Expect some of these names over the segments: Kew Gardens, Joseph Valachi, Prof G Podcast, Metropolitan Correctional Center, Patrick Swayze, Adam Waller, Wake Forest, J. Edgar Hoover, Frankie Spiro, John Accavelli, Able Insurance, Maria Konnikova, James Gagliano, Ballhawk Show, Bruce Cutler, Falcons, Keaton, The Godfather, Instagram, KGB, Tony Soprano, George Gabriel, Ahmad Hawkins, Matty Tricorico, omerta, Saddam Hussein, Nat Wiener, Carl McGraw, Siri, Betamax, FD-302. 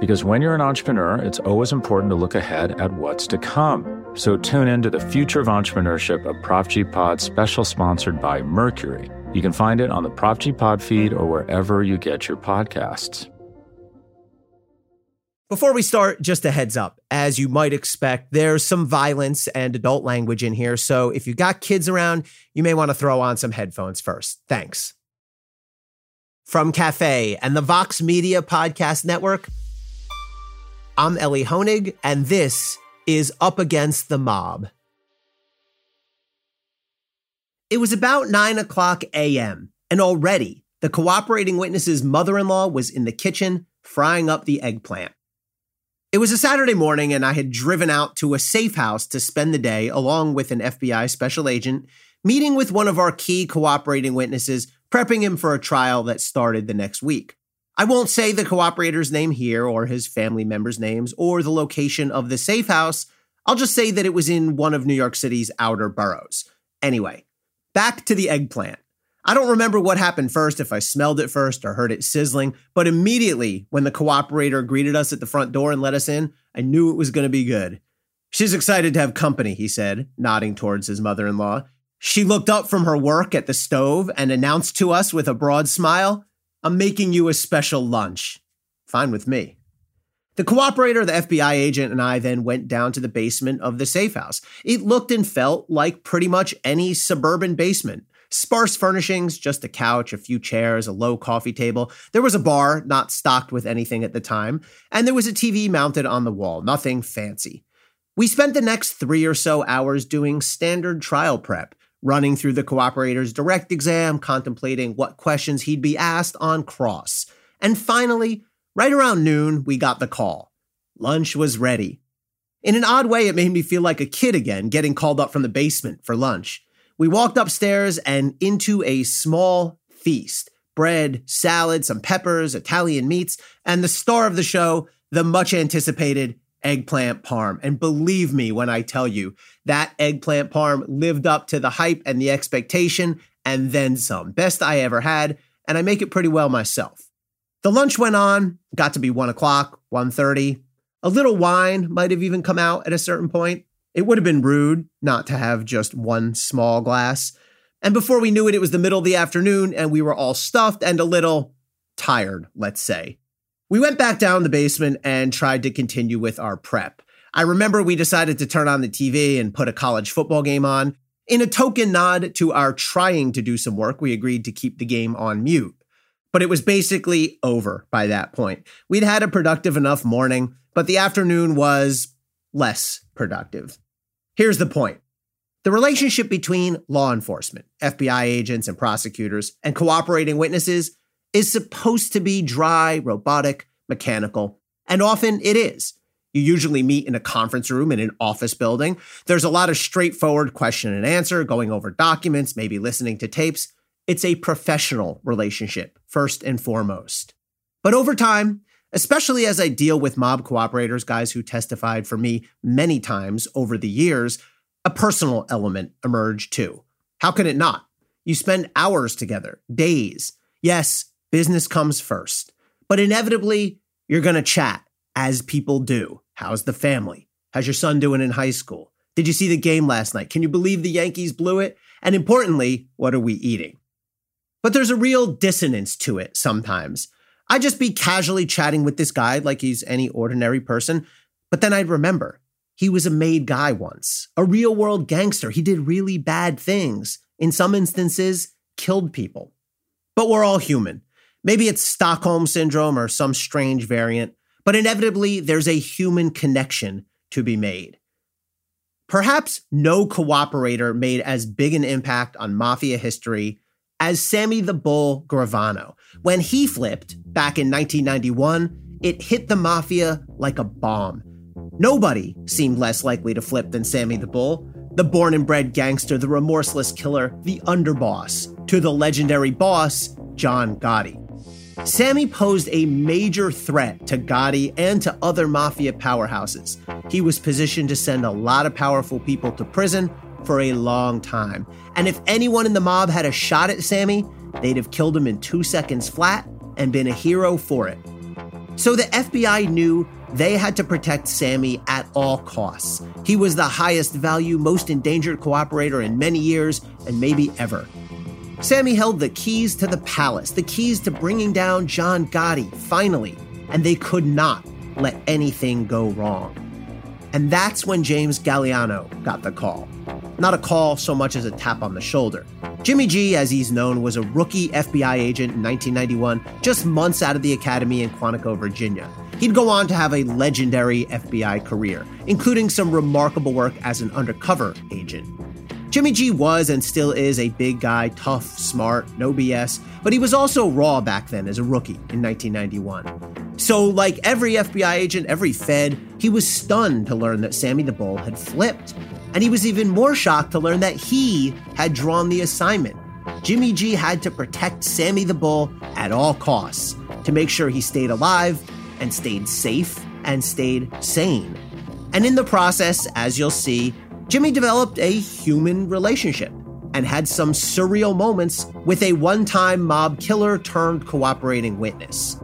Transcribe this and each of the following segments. Because when you're an entrepreneur, it's always important to look ahead at what's to come. So tune in to the Future of Entrepreneurship, a Prof G Pod special sponsored by Mercury. You can find it on the Prof G Pod feed or wherever you get your podcasts. Before we start, just a heads up. As you might expect, there's some violence and adult language in here. So if you've got kids around, you may want to throw on some headphones first. Thanks. From Cafe and the Vox Media Podcast Network, I'm Ellie Honig, and this is Up Against the Mob. It was about 9 o'clock a.m., and already the cooperating witness's mother-in-law was in the kitchen frying up the eggplant. It was a Saturday morning, and I had driven out to a safe house to spend the day along with an FBI special agent, meeting with one of our key cooperating witnesses, prepping him for a trial that started the next week. I won't say the cooperator's name here or his family members' names or the location of the safe house. I'll just say that it was in one of New York City's outer boroughs. Anyway, back to the eggplant. I don't remember what happened first, if I smelled it first or heard it sizzling, but immediately when the cooperator greeted us at the front door and let us in, I knew it was going to be good. "She's excited to have company," he said, nodding towards his mother-in-law. She looked up from her work at the stove and announced to us with a broad smile, "I'm making you a special lunch." Fine with me. The cooperator, the FBI agent, and I then went down to the basement of the safe house. It looked and felt like pretty much any suburban basement. Sparse furnishings, just a couch, a few chairs, a low coffee table. There was a bar, not stocked with anything at the time, and there was a TV mounted on the wall, nothing fancy. We spent the next 3 or so hours doing standard trial prep, running through the cooperator's direct exam, contemplating what questions he'd be asked on cross. And finally, right around noon, we got the call. Lunch was ready. In an odd way, it made me feel like a kid again, getting called up from the basement for lunch. We walked upstairs and into a small feast. Bread, salad, some peppers, Italian meats, and the star of the show, the much-anticipated eggplant parm. And believe me when I tell you, that eggplant parm lived up to the hype and the expectation, and then some. Best I ever had, and I make it pretty well myself. The lunch went on, got to be 1 o'clock, 1:30. A little wine might have even come out at a certain point. It would have been rude not to have just one small glass. And before we knew it, it was the middle of the afternoon, and we were all stuffed and a little tired, let's say. We went back down the basement and tried to continue with our prep. I remember we decided to turn on the TV and put a college football game on. In a token nod to our trying to do some work, we agreed to keep the game on mute. But it was basically over by that point. We'd had a productive enough morning, but the afternoon was less productive. Here's the point. The relationship between law enforcement, FBI agents and prosecutors, and cooperating witnesses is supposed to be dry, robotic, mechanical, and often it is. You usually meet in a conference room in an office building. There's a lot of straightforward question and answer, going over documents, maybe listening to tapes. It's a professional relationship, first and foremost. But over time, especially as I deal with mob cooperators, guys who testified for me many times over the years, a personal element emerged too. How can it not? You spend hours together, days. Yes, business comes first, but inevitably, you're going to chat, as people do. How's the family? How's your son doing in high school? Did you see the game last night? Can you believe the Yankees blew it? And importantly, what are we eating? But there's a real dissonance to it sometimes. I'd just be casually chatting with this guy like he's any ordinary person, but then I'd remember He was a made guy once, a real-world gangster. He did really bad things. In some instances, killed people. But we're all human. Maybe it's Stockholm Syndrome or some strange variant, but inevitably there's a human connection to be made. Perhaps no cooperator made as big an impact on mafia history as Sammy the Bull Gravano. When he flipped back in 1991, it hit the mafia like a bomb. Nobody seemed less likely to flip than Sammy the Bull, the born and bred gangster, the remorseless killer, the underboss, to the legendary boss, John Gotti. Sammy posed a major threat to Gotti and to other mafia powerhouses. He was positioned to send a lot of powerful people to prison for a long time. And if anyone in the mob had a shot at Sammy, they'd have killed him in 2 seconds flat and been a hero for it. So the FBI knew they had to protect Sammy at all costs. He was the highest value, most endangered cooperator in many years and maybe ever. Sammy held the keys to the palace, the keys to bringing down John Gotti, finally, and they could not let anything go wrong. And that's when James Gagliano got the call. Not a call so much as a tap on the shoulder. Jimmy G, as he's known, was a rookie FBI agent in 1991, just months out of the academy in Quantico, Virginia. He'd go on to have a legendary FBI career, including some remarkable work as an undercover agent. Jimmy G was and still is a big guy, tough, smart, no BS, but he was also raw back then as a rookie in 1991. So like every FBI agent, every Fed, he was stunned to learn that Sammy the Bull had flipped. And he was even more shocked to learn that he had drawn the assignment. Jimmy G had to protect Sammy the Bull at all costs to make sure he stayed alive and stayed safe and stayed sane. And in the process, as you'll see, Jimmy developed a human relationship and had some surreal moments with a one-time mob killer turned cooperating witness.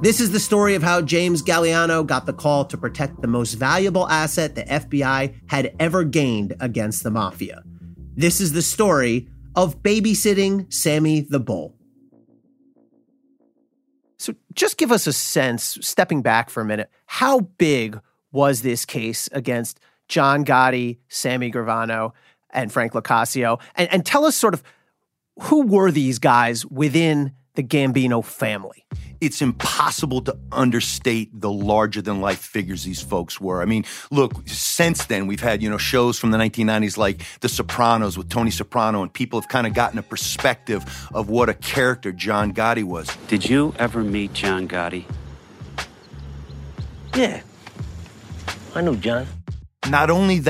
This is the story of how James Gagliano got the call to protect the most valuable asset the FBI had ever gained against the mafia. This is the story of babysitting Sammy the Bull. So just give us a sense, stepping back for a minute, how big was this case against John Gotti, Sammy Gravano, and Frank Locascio. And tell us sort of who were these guys within the Gambino family? It's impossible to understate the larger-than-life figures these folks were. I mean, look, since then, we've had, shows from the 1990s like The Sopranos with Tony Soprano, and people have kind of gotten a perspective of what a character John Gotti was. Did you ever meet John Gotti? Yeah, I knew John. Not only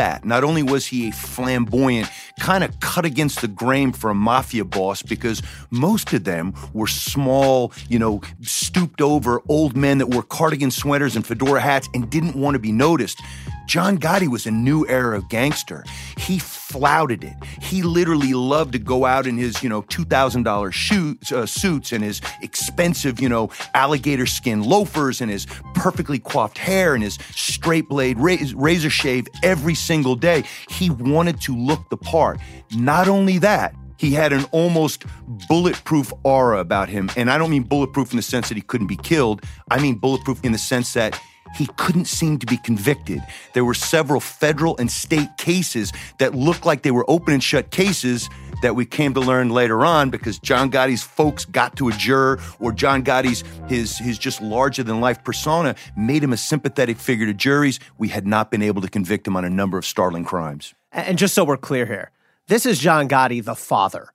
was he a flamboyant, kind of cut against the grain for a mafia boss, because most of them were small, stooped over old men that wore cardigan sweaters and fedora hats and didn't want to be noticed. John Gotti was a new era of gangster. He flouted it. He literally loved to go out in his, $2,000 suits and his expensive, alligator skin loafers and his perfectly coiffed hair and his straight blade razor shave every single day. He wanted to look the part. Not only that, he had an almost bulletproof aura about him. And I don't mean bulletproof in the sense that he couldn't be killed. I mean bulletproof in the sense that he couldn't seem to be convicted. There were several federal and state cases that looked like they were open and shut cases that we came to learn later on because John Gotti's folks got to a juror, or John Gotti's, his just larger-than-life persona made him a sympathetic figure to juries. We had not been able to convict him on a number of startling crimes. And just so we're clear here, this is John Gotti, the father.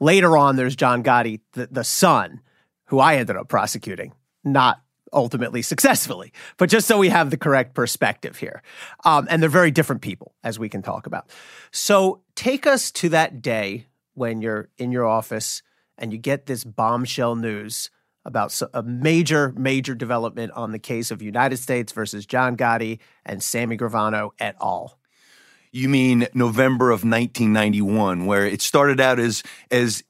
Later on, there's John Gotti, the son, who I ended up prosecuting, not ultimately successfully. But just so we have the correct perspective here. And they're very different people, as we can talk about. So take us to that day when you're in your office and you get this bombshell news about a major, major development on the case of United States versus John Gotti and Sammy Gravano et al. You mean November of 1991, where it started out as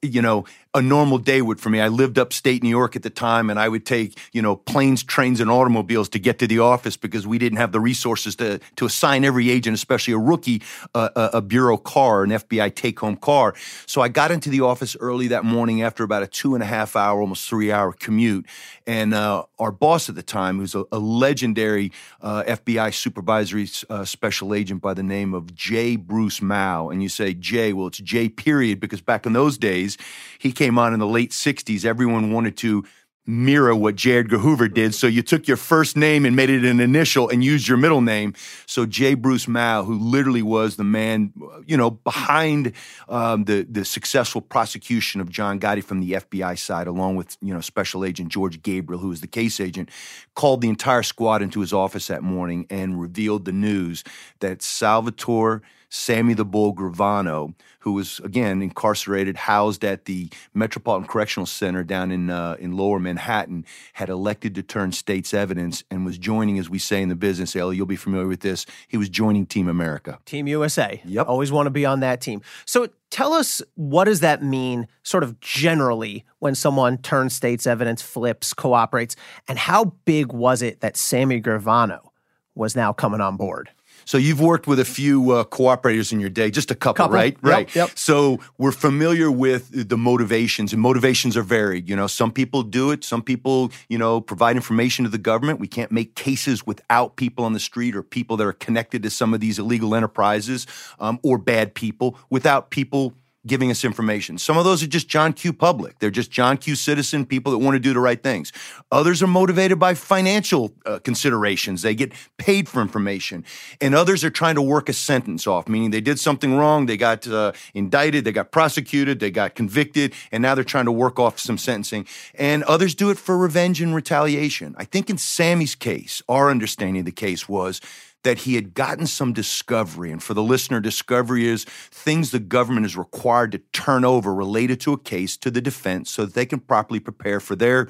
you know, a normal day would for me. I lived upstate New York at the time, and I would take, you know, planes, trains, and automobiles to get to the office because we didn't have the resources to assign every agent, especially a rookie, a bureau car, an FBI take-home car. So I got into the office early that morning after about a 2.5-hour, almost 3-hour commute. And our boss at the time, who's a legendary FBI supervisory special agent by the name of J. Bruce Mouw. And you say, J, well, it's J period, because back in those days, he came on in the late 60s. Everyone wanted to mirror what J. Edgar Hoover did. So you took your first name and made it an initial and used your middle name. So J. Bruce Mouw, who literally was the man, you know, behind the successful prosecution of John Gotti from the FBI side, along with, you know, Special Agent George Gabriel, who was the case agent, called the entire squad into his office that morning and revealed the news that Salvatore Sammy the Bull Gravano, who was, again, incarcerated, housed at the Metropolitan Correctional Center down in lower Manhattan, had elected to turn state's evidence and was joining, as we say in the business, Ellie, you'll be familiar with this, he was joining Team America. Team USA. Yep. Always want to be on that team. So tell us, what does that mean sort of generally when someone turns state's evidence, flips, cooperates, and how big was it that Sammy Gravano was now coming on board? So you've worked with a few cooperators in your day, just a couple. Right? Yep, right. Yep. So we're familiar with the motivations, and motivations are varied. You know, some people do it. Some people, you know, provide information to the government. We can't make cases without people on the street or people that are connected to some of these illegal enterprises or bad people, without people giving us information. Some of those are just John Q. public. They're just John Q. citizen, people that want to do the right things. Others are motivated by financial considerations. They get paid for information. And others are trying to work a sentence off, meaning they did something wrong, they got indicted, they got prosecuted, they got convicted, and now they're trying to work off some sentencing. And others do it for revenge and retaliation. I think in Sammy's case, our understanding of the case was that he had gotten some discovery. And for the listener, discovery is things the government is required to turn over related to a case to the defense so that they can properly prepare for their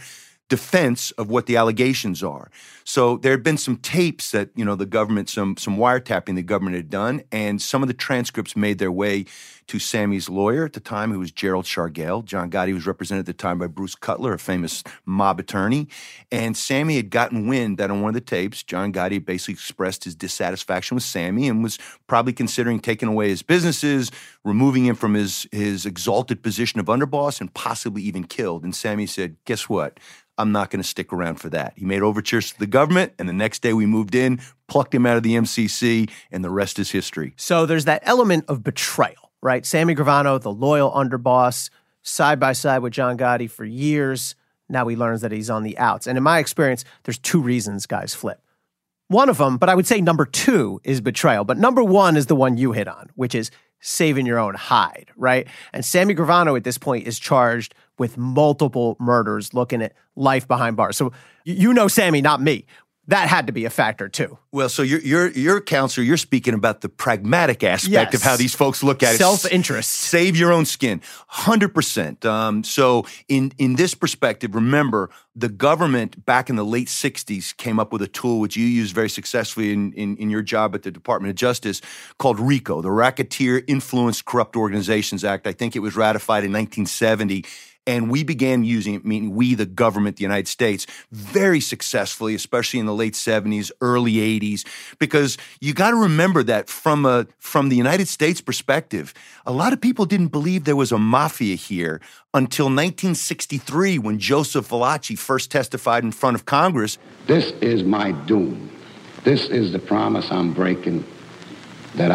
defense of what the allegations are. So there had been some tapes that, you know, the government, some wiretapping the government had done, and some of the transcripts made their way to Sammy's lawyer at the time, who was Gerald Shargel. John Gotti was represented at the time by Bruce Cutler, a famous mob attorney. And Sammy had gotten wind that on one of the tapes, John Gotti basically expressed his dissatisfaction with Sammy and was probably considering taking away his businesses, removing him from his exalted position of underboss, and possibly even killed. And Sammy said, guess what? I'm not going to stick around for that. He made overtures to the government, and the next day we moved in, plucked him out of the MCC, and the rest is history. So there's that element of betrayal, right? Sammy Gravano, the loyal underboss, side by side with John Gotti for years. Now he learns that he's on the outs. And in my experience, there's two reasons guys flip. One of them, but I would say number two, is betrayal. But number one is the one you hit on, which is saving your own hide, right? And Sammy Gravano at this point is charged with multiple murders, looking at life behind bars. So you know Sammy, not me. That had to be a factor too. Well, so your counselor, you're speaking about the pragmatic aspect, yes, of how these folks look at it. Self-interest. Save your own skin. 100%. So in this perspective, remember, the government back in the late 60s came up with a tool which you used very successfully in your job at the Department of Justice called RICO, the Racketeer Influenced Corrupt Organizations Act. I think it was ratified in 1970. And we began using it, meaning we, the government, the United States, very successfully, especially in the late 70s, early 80s, because you got to remember that from the United States perspective, a lot of people didn't believe there was a mafia here until 1963, when Joseph Valachi first testified in front of Congress. This is my doom. This is the promise I'm breaking, that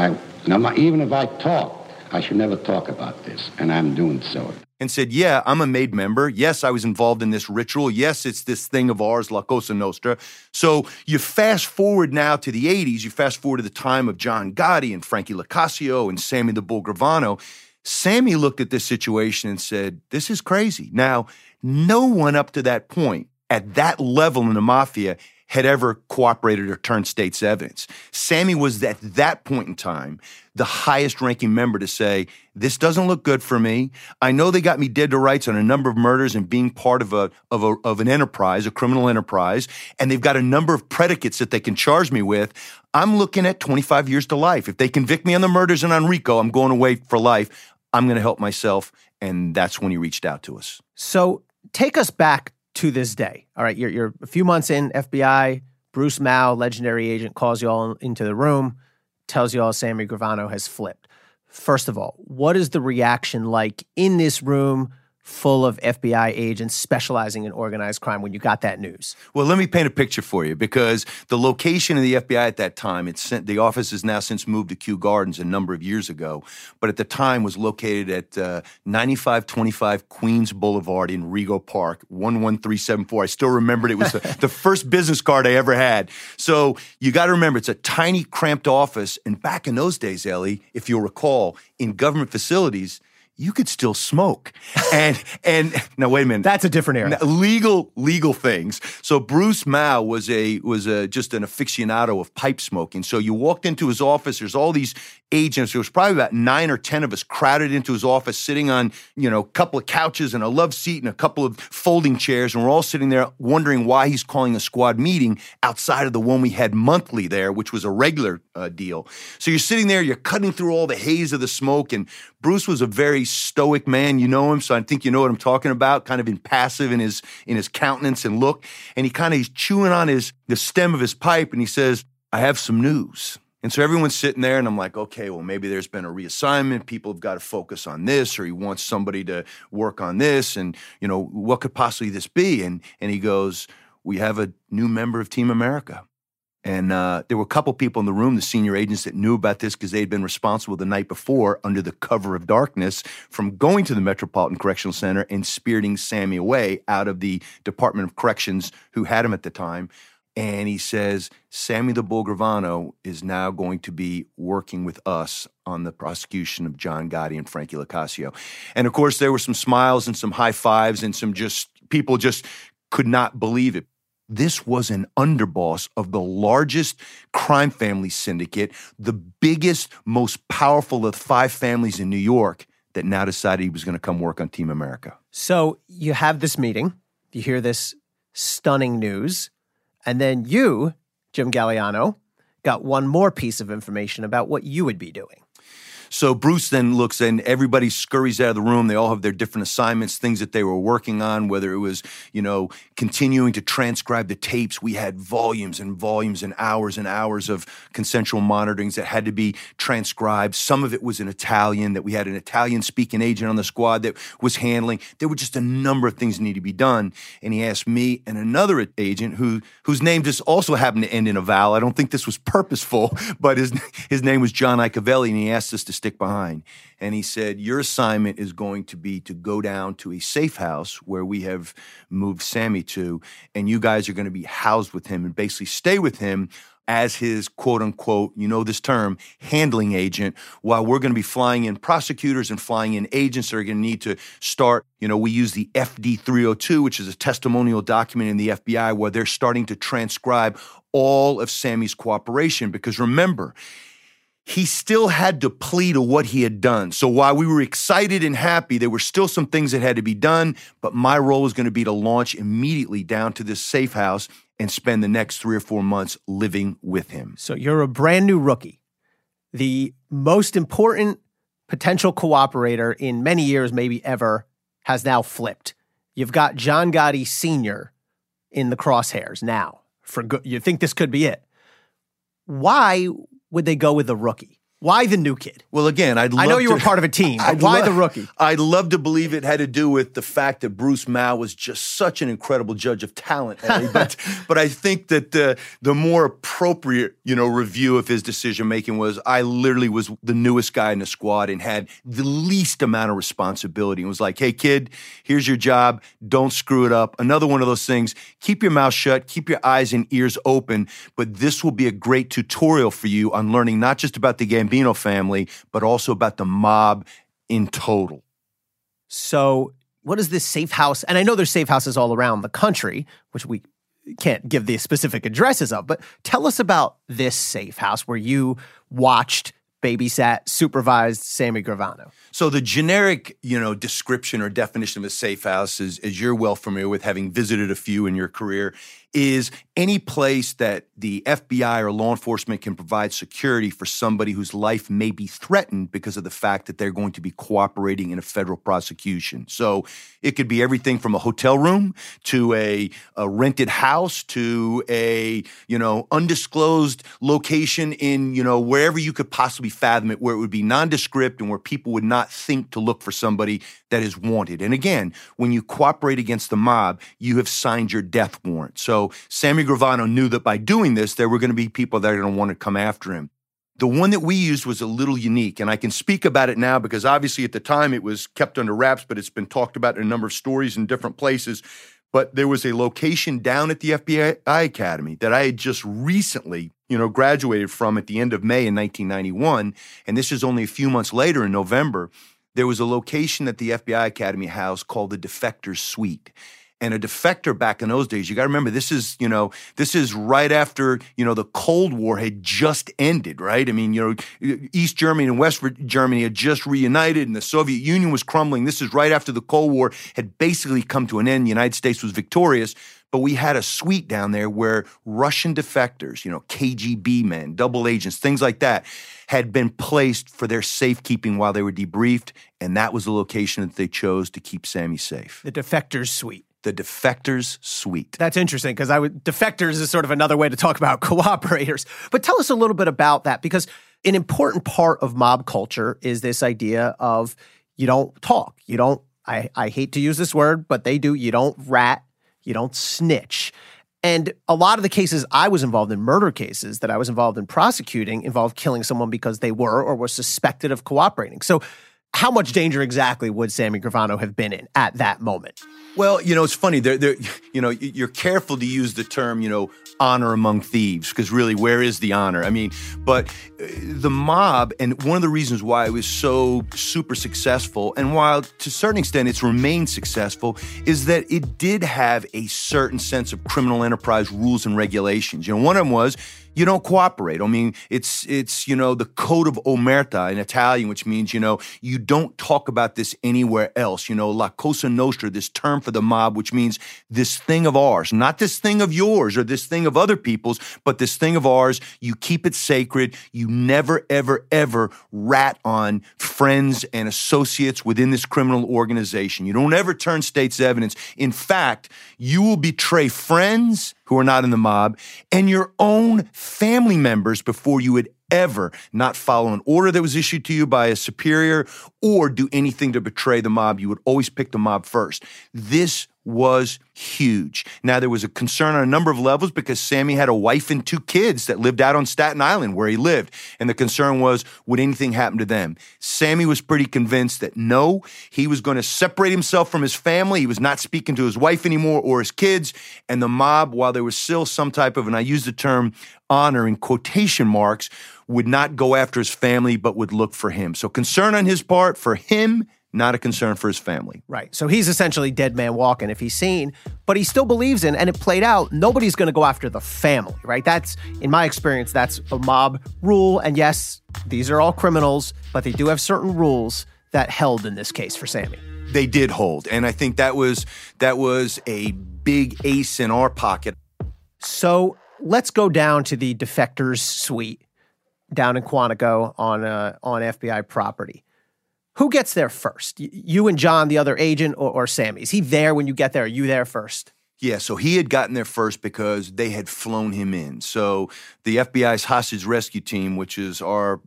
even if I talk, I should never talk about this, and I'm doing so. And said, yeah, I'm a made member. Yes, I was involved in this ritual. Yes, it's this thing of ours, La Cosa Nostra. So you fast forward now to the 80s, you fast forward to the time of John Gotti and Frankie Locascio and Sammy the Bull Gravano. Sammy looked at this situation and said, this is crazy. Now, no one up to that point at that level in the mafia had ever cooperated or turned state's evidence. Sammy was, at that point in time, the highest-ranking member to say, this doesn't look good for me. I know they got me dead to rights on a number of murders and being part of an enterprise, a criminal enterprise, and they've got a number of predicates that they can charge me with. I'm looking at 25 years to life. If they convict me on the murders and on RICO, I'm going away for life. I'm going to help myself, and that's when he reached out to us. So take us back to this day. All right, you're a few months in, FBI, Bruce Mouw, legendary agent, calls you all into the room, tells you all Sammy Gravano has flipped. First of all, what is the reaction like in this room full of FBI agents specializing in organized crime when you got that news? Well, let me paint a picture for you, because the location of the FBI at that time, the office has now since moved to Kew Gardens a number of years ago, but at the time was located at 9525 Queens Boulevard in Rego Park, 11374. I still remembered it was the first business card I ever had. So you got to remember, it's a tiny, cramped office. And back in those days, Ellie, if you'll recall, in government facilities, you could still smoke. And now wait a minute. That's a different era. Now, legal things. So Bruce Mouw was just an aficionado of pipe smoking. So you walked into his office, there's all these agents. There was probably about 9 or 10 of us crowded into his office, sitting on, a couple of couches and a love seat and a couple of folding chairs. And we're all sitting there wondering why he's calling a squad meeting outside of the one we had monthly there, which was a regular deal. So you're sitting there, you're cutting through all the haze of the smoke. And Bruce was a very stoic man. You know him, so I think you know what I'm talking about, kind of impassive in his countenance and look. And he kind of, he's chewing on the stem of his pipe, and he says, I have some news. And so everyone's sitting there, and I'm like, okay, well, maybe there's been a reassignment. People have got to focus on this, or he wants somebody to work on this. And, what could possibly this be? And he goes, we have a new member of Team America. And there were a couple people in the room, the senior agents, that knew about this because they had been responsible the night before, under the cover of darkness, from going to the Metropolitan Correctional Center and spiriting Sammy away out of the Department of Corrections, who had him at the time. And he says, Sammy the Bull Gravano is now going to be working with us on the prosecution of John Gotti and Frankie Locascio. And, of course, there were some smiles and some high fives and some people just could not believe it. This was an underboss of the largest crime family syndicate, the biggest, most powerful of 5 families in New York, that now decided he was going to come work on Team America. So you have this meeting, you hear this stunning news, and then you, Jim Gagliano, got one more piece of information about what you would be doing. So Bruce then looks, and everybody scurries out of the room. They all have their different assignments, things that they were working on, whether it was, continuing to transcribe the tapes. We had volumes and volumes and hours of consensual monitorings that had to be transcribed. Some of it was in Italian, that we had an Italian-speaking agent on the squad that was handling. There were just a number of things that needed to be done. And he asked me and another agent whose name just also happened to end in a vowel. I don't think this was purposeful, but his name was John Accavelli, and he asked us to stick behind. And he said, your assignment is going to be to go down to a safe house where we have moved Sammy to, and you guys are going to be housed with him and basically stay with him as his quote-unquote, this term, handling agent, while we're going to be flying in prosecutors and flying in agents that are going to need to start, we use the FD-302, which is a testimonial document in the FBI, where they're starting to transcribe all of Sammy's cooperation. Because remember, he still had to plead to what he had done. So while we were excited and happy, there were still some things that had to be done, but my role was going to be to launch immediately down to this safe house and spend the next 3 or 4 months living with him. So you're a brand new rookie. The most important potential cooperator in many years, maybe ever, has now flipped. You've got John Gotti Sr. in the crosshairs now. For good. You think this could be it. Why would they go with the rookie? Why the new kid? Well, again, I know you were part of a team, but why the rookie? I'd love to believe it had to do with the fact that Bruce Mouw was just such an incredible judge of talent. But I think that the more appropriate, review of his decision-making was, I literally was the newest guy in the squad and had the least amount of responsibility. It was like, hey, kid, here's your job. Don't screw it up. Another one of those things. Keep your mouth shut. Keep your eyes and ears open. But this will be a great tutorial for you on learning not just about the game, family, but also about the mob in total. So what is this safe house? And I know there's safe houses all around the country, which we can't give the specific addresses of, but tell us about this safe house where you watched, babysat, supervised Sammy Gravano. So the generic, description or definition of a safe house is, as you're well familiar with, having visited a few in your career, is any place that the FBI or law enforcement can provide security for somebody whose life may be threatened because of the fact that they're going to be cooperating in a federal prosecution. So it could be everything from a hotel room to a rented house to a, undisclosed location in, wherever you could possibly fathom it, where it would be nondescript and where people would not think to look for somebody that is wanted. And again, when you cooperate against the mob, you have signed your death warrant. So Sammy Gravano knew that by doing this, there were going to be people that are going to want to come after him. The one that we used was a little unique, and I can speak about it now because obviously at the time it was kept under wraps, but it's been talked about in a number of stories in different places. But there was a location down at the FBI Academy that I had just recently, graduated from at the end of May in 1991, and this is only a few months later in November. There was a location at the FBI Academy house called the Defectors Suite. And a defector back in those days, you got to remember, this is right after, the Cold War had just ended, right? I mean, East Germany and West Germany had just reunited and the Soviet Union was crumbling. This is right after the Cold War had basically come to an end. The United States was victorious. But we had a suite down there where Russian defectors, KGB men, double agents, things like that, had been placed for their safekeeping while they were debriefed. And that was the location that they chose to keep Sammy safe. The Defectors Suite. The Defectors Suite. That's interesting because defectors is sort of another way to talk about cooperators. But tell us a little bit about that, because an important part of mob culture is this idea of you don't talk. You don't, I hate to use this word, but they do. You don't rat. You don't snitch. And a lot of the cases I was involved in, murder cases that I was involved in prosecuting, involved killing someone because they were or were suspected of cooperating. So how much danger exactly would Sammy Gravano have been in at that moment? Well, it's funny. You're careful to use the term, honor among thieves, because really, where is the honor? I mean, but the mob, and one of the reasons why it was so super successful, and while to a certain extent it's remained successful, is that it did have a certain sense of criminal enterprise rules and regulations. One of them was, you don't cooperate. I mean, it's the code of omerta in Italian, which means, you don't talk about this anywhere else. La Cosa Nostra, this term for the mob, which means this thing of ours, not this thing of yours or this thing of other people's, but this thing of ours, you keep it sacred. You never, ever, ever rat on friends and associates within this criminal organization. You don't ever turn state's evidence. In fact, you will betray friends who are not in the mob, and your own family members before you would ever not follow an order that was issued to you by a superior or do anything to betray the mob. You would always pick the mob first. This was huge. Now, there was a concern on a number of levels because Sammy had a wife and two kids that lived out on Staten Island where he lived. And the concern was, would anything happen to them? Sammy was pretty convinced that no, he was going to separate himself from his family. He was not speaking to his wife anymore or his kids. And the mob, while there was still some type of, and I use the term honor in quotation marks, would not go after his family, but would look for him. So concern on his part for him, not a concern for his family. Right. So he's essentially dead man walking if he's seen, but he still believes in, and it played out, nobody's going to go after the family, right? That's, in my experience, that's a mob rule. And yes, these are all criminals, but they do have certain rules that held in this case for Sammy. They did hold. And I think that was a big ace in our pocket. So let's go down to the Defectors Suite down in Quantico on FBI property. Who gets there first? You and John, the other agent, or Sammy? Is he there when you get there? Are you there first? Yeah, so he had gotten there first because they had flown him in. So the FBI's hostage rescue team, which is our,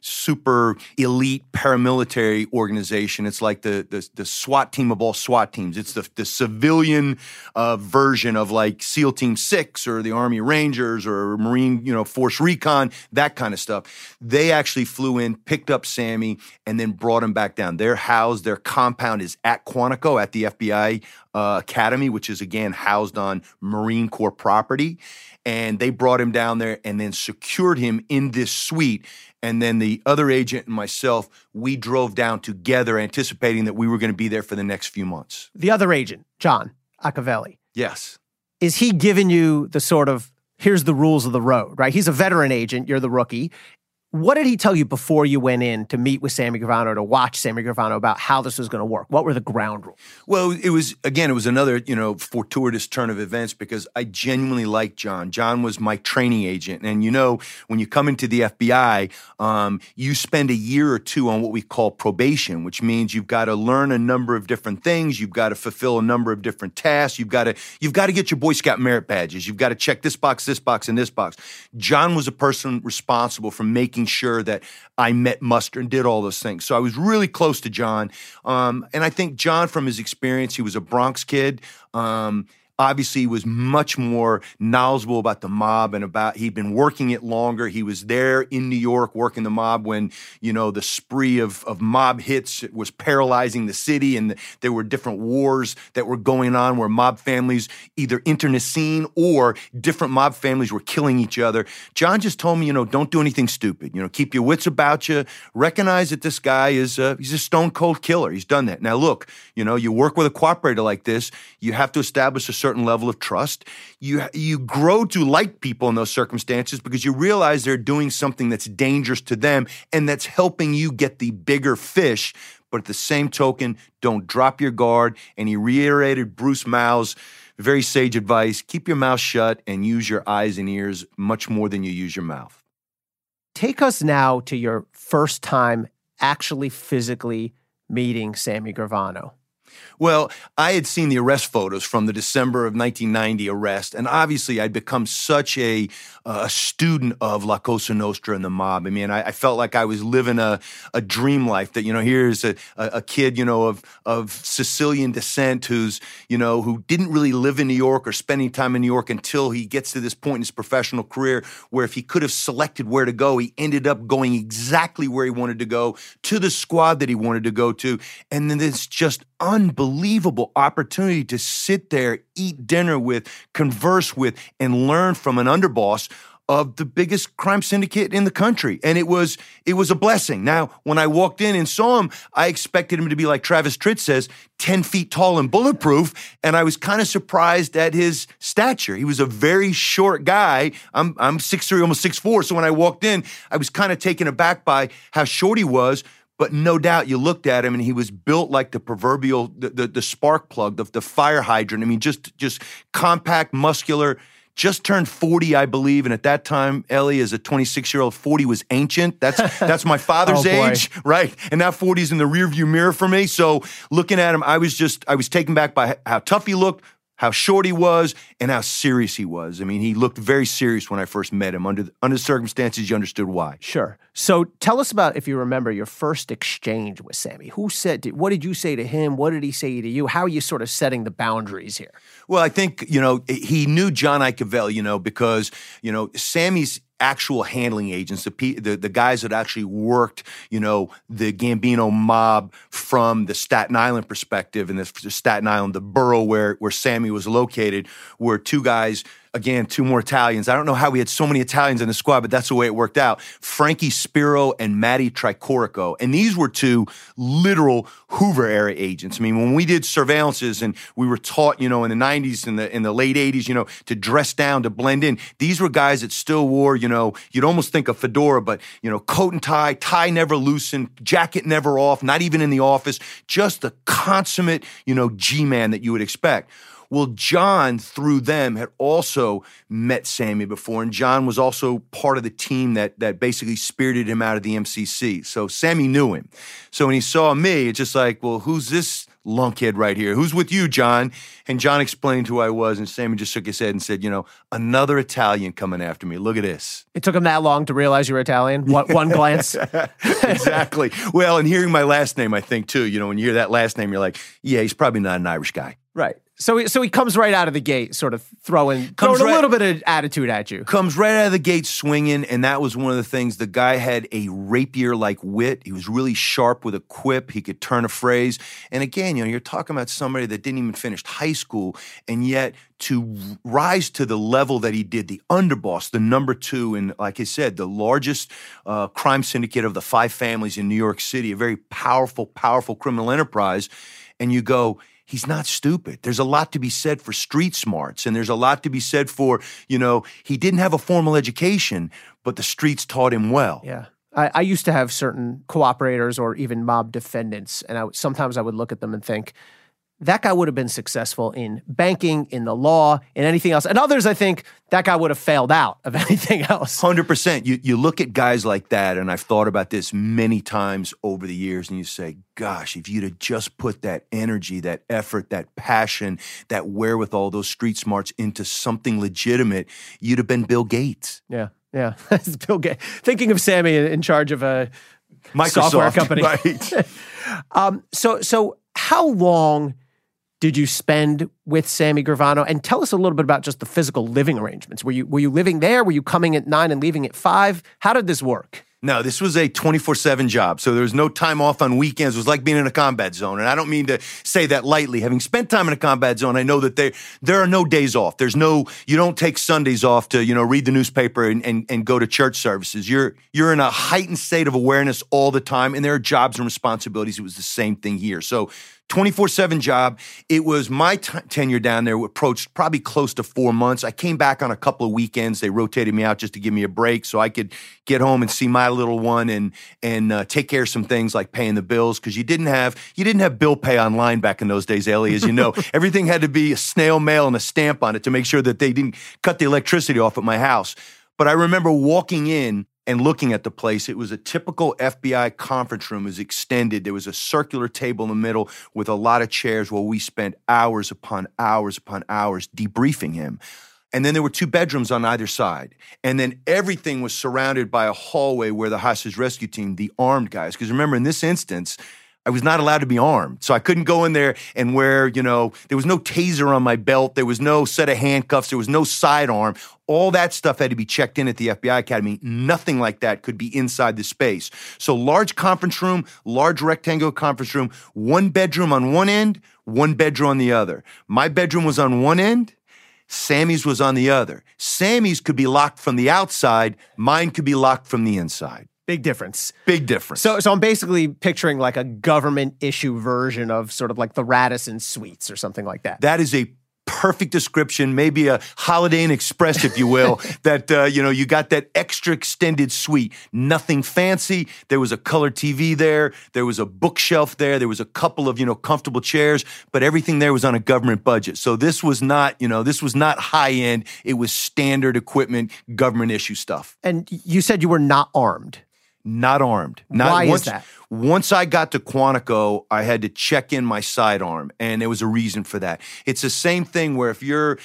super elite paramilitary organization. It's like the SWAT team of all SWAT teams. It's the civilian version of like SEAL Team 6 or the Army Rangers or Marine, Force Recon, that kind of stuff. They actually flew in, picked up Sammy, and then brought him back down. Their house, their compound is at Quantico at the FBI Academy, which is again housed on Marine Corps property. And they brought him down there and then secured him in this suite. And then the other agent and myself, we drove down together anticipating that we were going to be there for the next few months. The other agent, John Accavelli. Yes. is he giving you the sort of, here's the rules of the road, right? He's a veteran agent. You're the rookie. What did he tell you before you went in to meet with Sammy Gravano, to watch Sammy Gravano, about how this was going to work? What were the ground rules? Well, it was another, fortuitous turn of events, because I genuinely liked John. John was my training agent. And, when you come into the FBI, you spend a year or two on what we call probation, which means you've got to learn a number of different things. You've got to fulfill a number of different tasks. You've got to get your Boy Scout merit badges. You've got to check this box, and this box. John was a person responsible for making sure that I met muster and did all those things. So I was really close to John. And I think John, from his experience, he was a Bronx kid. Obviously, he was much more knowledgeable about the mob, and he'd been working it longer. He was there in New York working the mob when, the spree of mob hits was paralyzing the city, and there were different wars that were going on where mob families either internecine or different mob families were killing each other. John just told me, don't do anything stupid. Keep your wits about you. Recognize that this guy he's a stone cold killer. He's done that. Now, look, you work with a cooperator like this, you have to establish a certain level of trust. You grow to like people in those circumstances because you realize they're doing something that's dangerous to them and that's helping you get the bigger fish. But at the same token, don't drop your guard. And he reiterated Bruce Mouw's very sage advice: keep your mouth shut and use your eyes and ears much more than you use your mouth. Take us now to your first time actually physically meeting Sammy Gravano. Well, I had seen the arrest photos from the December of 1990 arrest, and obviously I'd become such a student of La Cosa Nostra and the mob. I mean, I felt like I was living a dream life that, here's a kid, of Sicilian descent who's, who didn't really live in New York or spend any time in New York until he gets to this point in his professional career where if he could have selected where to go, he ended up going exactly where he wanted to go, to the squad that he wanted to go to. And then it's just unbelievable opportunity to sit there, eat dinner with, converse with, and learn from an underboss of the biggest crime syndicate in the country. And it was a blessing. Now, when I walked in and saw him, I expected him to be, like Travis Tritt says, 10 feet tall and bulletproof, and I was kind of surprised at his stature. He was a very short guy. I'm 6'3", almost 6'4", so when I walked in, I was kind of taken aback by how short he was. But no doubt you looked at him and he was built like the proverbial, the spark plug, the fire hydrant. I mean, just compact, muscular, just turned 40, I believe. And at that time, Ellie, as a 26-year-old, 40 was ancient. That's my father's age, right? And now 40 is in the rearview mirror for me. So looking at him, I was taken back by how tough he looked, how short he was, and how serious he was. I mean, he looked very serious when I first met him. Under circumstances, you understood why. Sure. So tell us about, if you remember, your first exchange with Sammy. What did you say to him? What did he say to you? How are you sort of setting the boundaries here? Well, I think, he knew John Accavelli, because, Sammy's actual handling agents, the guys that actually worked, the Gambino mob from the Staten Island perspective, and the Staten Island, the borough where Sammy was located, were two guys. Again, two more Italians. I don't know how we had so many Italians in the squad, but that's the way it worked out. Frankie Spiro and Matty Tricorico. And these were two literal Hoover-era agents. I mean, when we did surveillances and we were taught, in the 90s and in the late 80s, to dress down, to blend in, these were guys that still wore, you'd almost think a fedora, but, coat and tie never loosened, jacket never off, not even in the office, just the consummate, G-man that you would expect. Well, John, through them, had also met Sammy before, and John was also part of the team that basically spirited him out of the MCC. So Sammy knew him. So when he saw me, it's just like, well, who's this lunkhead right here? Who's with you, John? And John explained who I was, and Sammy just shook his head and said, another Italian coming after me. Look at this. It took him that long to realize you were Italian? One glance? Exactly. Well, and hearing my last name, I think, too, when you hear that last name, you're like, yeah, he's probably not an Irish guy. Right. So he comes right out of the gate, sort of throwing a little bit of attitude at you. Comes right out of the gate swinging, and that was one of the things. The guy had a rapier-like wit. He was really sharp with a quip. He could turn a phrase. And again, you're talking about somebody that didn't even finish high school, and yet to rise to the level that he did, the underboss, the number two, and like I said, the largest crime syndicate of the five families in New York City, a very powerful, powerful criminal enterprise, and you go, he's not stupid. There's a lot to be said for street smarts, and there's a lot to be said for, you know, he didn't have a formal education, but the streets taught him well. Yeah. I used to have certain cooperators or even mob defendants, and sometimes I would look at them and think, that guy would have been successful in banking, in the law, in anything else. And others, I think, that guy would have failed out of anything else. 100%. You look at guys like that, and I've thought about this many times over the years, and you say, gosh, if you'd have just put that energy, that effort, that passion, that wherewithal, those street smarts into something legitimate, you'd have been Bill Gates. Yeah. That's Bill Gates. Thinking of Sammy in charge of a Microsoft, software company. Right. So how long did you spend with Sammy Gravano? And tell us a little bit about just the physical living arrangements. Were you living there? Were you coming at 9 and leaving at 5? How did this work? No, this was a 24/7 job, so there was no time off on weekends. It was like being in a combat zone, and I don't mean to say that lightly. Having spent time in a combat zone, I know that there are no days off. You don't take Sundays off to, you know, read the newspaper and go to church services. You're in a heightened state of awareness all the time, and there are jobs and responsibilities. It was the same thing here. So 24/7 job. It was my tenure down there approached probably close to 4 months. I came back on a couple of weekends. They rotated me out just to give me a break so I could get home and see my little one and take care of some things like paying the bills, because you didn't have bill pay online back in those days, Ellie, as you know. Everything had to be a snail mail and a stamp on it to make sure that they didn't cut the electricity off at my house. But I remember walking in and looking at the place. It was a typical FBI conference room. It was extended. There was a circular table in the middle with a lot of chairs where we spent hours upon hours upon hours debriefing him. And then there were two bedrooms on either side. And then everything was surrounded by a hallway where the hostage rescue team, the armed guys, because remember, in this instance, I was not allowed to be armed. So I couldn't go in there and wear, you know, there was no taser on my belt. There was no set of handcuffs. There was no sidearm. All that stuff had to be checked in at the FBI Academy. Nothing like that could be inside the space. So large conference room, large rectangular conference room, one bedroom on one end, one bedroom on the other. My bedroom was on one end. Sammy's was on the other. Sammy's could be locked from the outside. Mine could be locked from the inside. Big difference. Big difference. So I'm basically picturing like a government issue version of sort of like the Radisson Suites or something like that. That is a perfect description, maybe a Holiday Inn Express, if you will, that, you know, you got that extra extended suite. Nothing fancy. There was a color TV there. There was a bookshelf there. There was a couple of, you know, comfortable chairs, but everything there was on a government budget. So this was not, you know, this was not high end. It was standard equipment, government issue stuff. And you said you were not armed. Not armed. Why is that? Once I got to Quantico, I had to check in my sidearm, and there was a reason for that. It's the same thing where if you're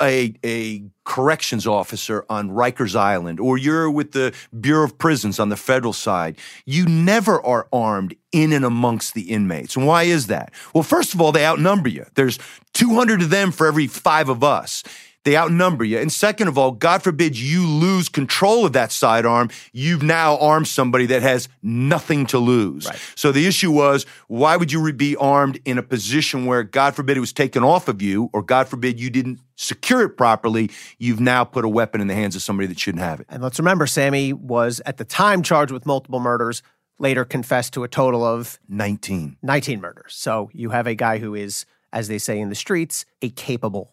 a corrections officer on Rikers Island, or you're with the Bureau of Prisons on the federal side, you never are armed in and amongst the inmates. And why is that? Well, first of all, they outnumber you. There's 200 of them for every 5 of us. They outnumber you. And second of all, God forbid you lose control of that sidearm, you've now armed somebody that has nothing to lose. Right. So the issue was, why would you be armed in a position where, God forbid, it was taken off of you, or God forbid you didn't secure it properly? You've now put a weapon in the hands of somebody that shouldn't have it. And let's remember, Sammy was at the time charged with multiple murders, later confessed to a total of 19 murders. So you have a guy who is, as they say in the streets, a capable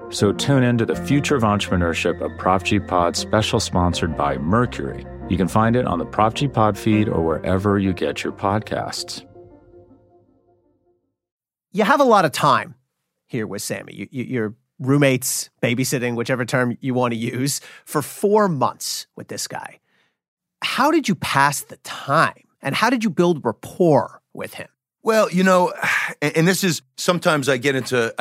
So tune in to The Future of Entrepreneurship, a Prof G Pod special sponsored by Mercury. You can find it on the Prof G Pod feed or wherever you get your podcasts. You have a lot of time here with Sammy. Your roommates, babysitting, whichever term you want to use, for 4 months with this guy. How did you pass the time? And how did you build rapport with him? Well, you know, and this is, sometimes I get into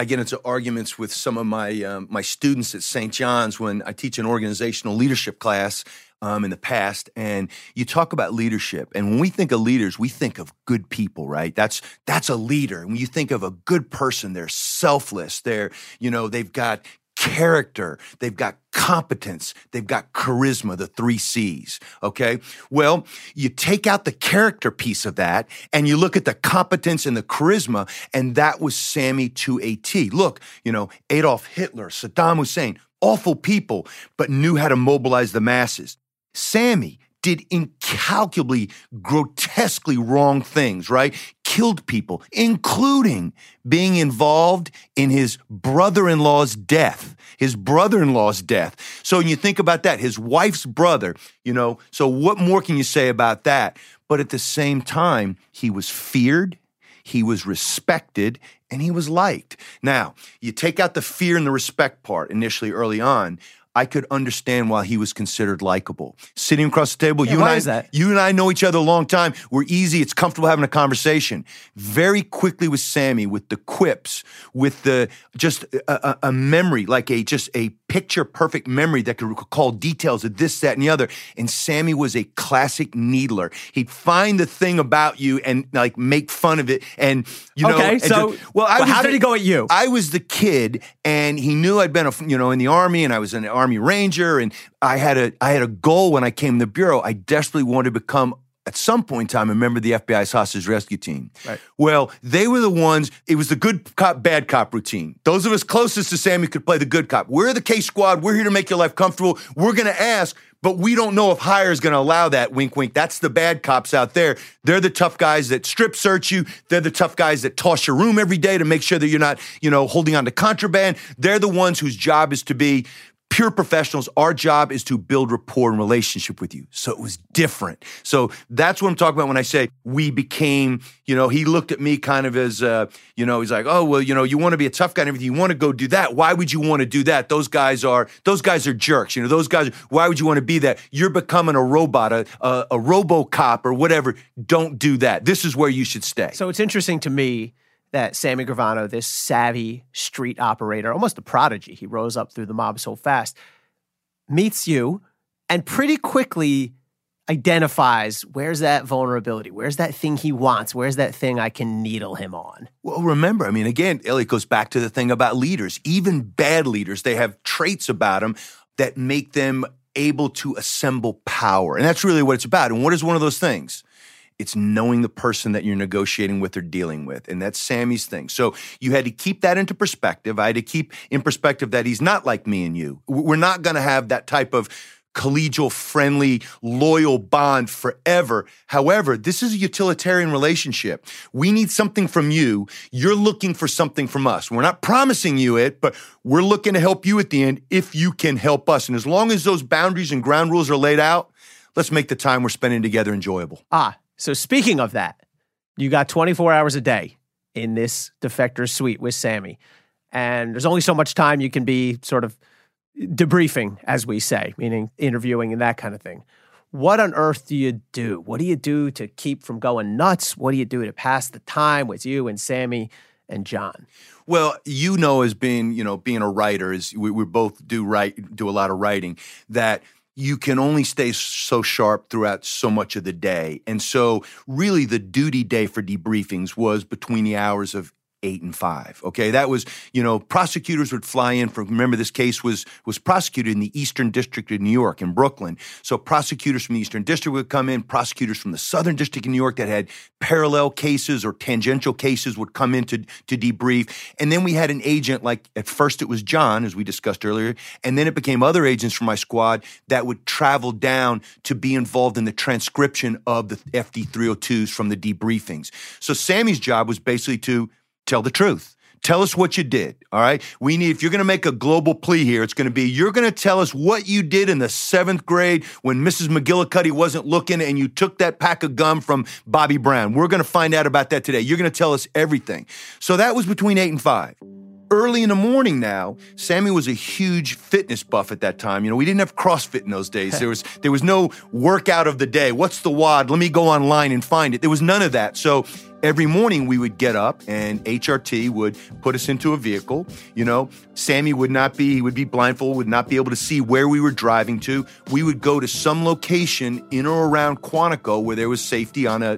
arguments with some of my my students at St. John's when I teach an organizational leadership class in the past, and you talk about leadership, and when we think of leaders, we think of good people, right? That's a leader. When you think of a good person, they're selfless. They've got character. They've got competence. They've got charisma, the three C's, okay? Well, you take out the character piece of that and you look at the competence and the charisma, and that was Sammy to a T. Look, you know, Adolf Hitler, Saddam Hussein, awful people, but knew how to mobilize the masses. Sammy did incalculably, grotesquely wrong things, right? Killed people, including being involved in his brother-in-law's death. His brother-in-law's death. So when you think about that, his wife's brother, you know, so what more can you say about that? But at the same time, he was feared, he was respected, and he was liked. Now, you take out the fear and the respect part initially early on, I could understand why he was considered likable. Sitting across the table, you and I know each other a long time. We're easy. It's comfortable having a conversation. Very quickly with Sammy, with the quips, with the just a memory, like a just a picture-perfect memory that could recall details of this, that, and the other. And Sammy was a classic needler. He'd find the thing about you and like make fun of it. And you know, okay. So just, how did he go at you? I was the kid, and he knew I'd been in the Army, and I was in the Army Ranger, and I had a goal when I came to the Bureau. I desperately wanted to become, at some point in time, a member of the FBI's hostage rescue team. Right. Well, they were the ones, it was the good cop, bad cop routine. Those of us closest to Sammy could play the good cop. We're the case squad. We're here to make your life comfortable. We're going to ask, but we don't know if hire is going to allow that, wink, wink. That's the bad cops out there. They're the tough guys that strip search you. They're the tough guys that toss your room every day to make sure that you're not, you know, holding on to contraband. They're the ones whose job is to be pure professionals. Our job is to build rapport and relationship with you. So it was different. So that's what I'm talking about when I say we became, you know, he looked at me kind of as, you know, he's like, oh, well, you know, you want to be a tough guy and everything. You want to go do that. Why would you want to do that? Those guys are jerks. You know, those guys, why would you want to be that? You're becoming a robot, a RoboCop or whatever. Don't do that. This is where you should stay. So it's interesting to me that Sammy Gravano, this savvy street operator, almost a prodigy, he rose up through the mob so fast, meets you and pretty quickly identifies where's that vulnerability, where's that thing he wants, where's that thing I can needle him on. Well, remember, I mean, again, Elliot goes back to the thing about leaders. Even bad leaders, they have traits about them that make them able to assemble power. And that's really what it's about. And what is one of those things? It's knowing the person that you're negotiating with or dealing with. And that's Sammy's thing. So you had to keep that into perspective. I had to keep in perspective that he's not like me and you. We're not going to have that type of collegial, friendly, loyal bond forever. However, this is a utilitarian relationship. We need something from you. You're looking for something from us. We're not promising you it, but we're looking to help you at the end if you can help us. And as long as those boundaries and ground rules are laid out, let's make the time we're spending together enjoyable. So speaking of that, you got 24 hours a day in this Defectors Suite with Sammy. And there's only so much time you can be sort of debriefing, as we say, meaning interviewing and that kind of thing. What on earth do you do? What do you do to keep from going nuts? What do you do to pass the time with you and Sammy and John? Well, you know, as being a writer, is we both do a lot of writing, that you can only stay so sharp throughout so much of the day. And so really the duty day for debriefings was between the hours of 8 and 5. Okay. That was, you know, prosecutors would fly in from, remember this case was prosecuted in the Eastern District of New York in Brooklyn. So prosecutors from the Eastern District would come in, prosecutors from the Southern District of New York that had parallel cases or tangential cases would come in to debrief. And then we had an agent, like at first it was John, as we discussed earlier, and then it became other agents from my squad that would travel down to be involved in the transcription of the FD302s from the debriefings. So Sammy's job was basically to tell the truth. Tell us what you did, all right? We need, if you're going to make a global plea here, it's going to be, you're going to tell us what you did in the 7th grade when Mrs. McGillicuddy wasn't looking and you took that pack of gum from Bobby Brown. We're going to find out about that today. You're going to tell us everything. So that was between 8 and 5. Early in the morning now, Sammy was a huge fitness buff at that time. You know, we didn't have CrossFit in those days. There was no workout of the day. What's the WOD? Let me go online and find it. There was none of that. So Every morning we would get up and HRT would put us into a vehicle. You know, Sammy would not be, he would be blindfolded, would not be able to see where we were driving to. We would go to some location in or around Quantico where there was safety on a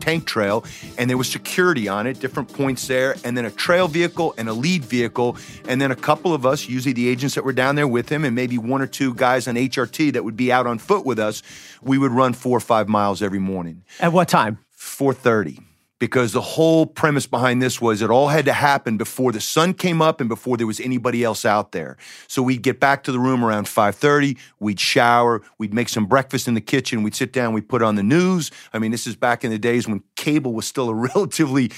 tank trail and there was security on it, different points there, and then a trail vehicle and a lead vehicle. And then a couple of us, usually the agents that were down there with him and maybe one or two guys on HRT that would be out on foot with us, we would run 4 or 5 miles every morning. At what time? 4:30. Because the whole premise behind this was it all had to happen before the sun came up and before there was anybody else out there. So we'd get back to the room around 5:30, we'd shower, we'd make some breakfast in the kitchen, we'd sit down, we'd put on the news. I mean, this is back in the days when cable was still a relatively,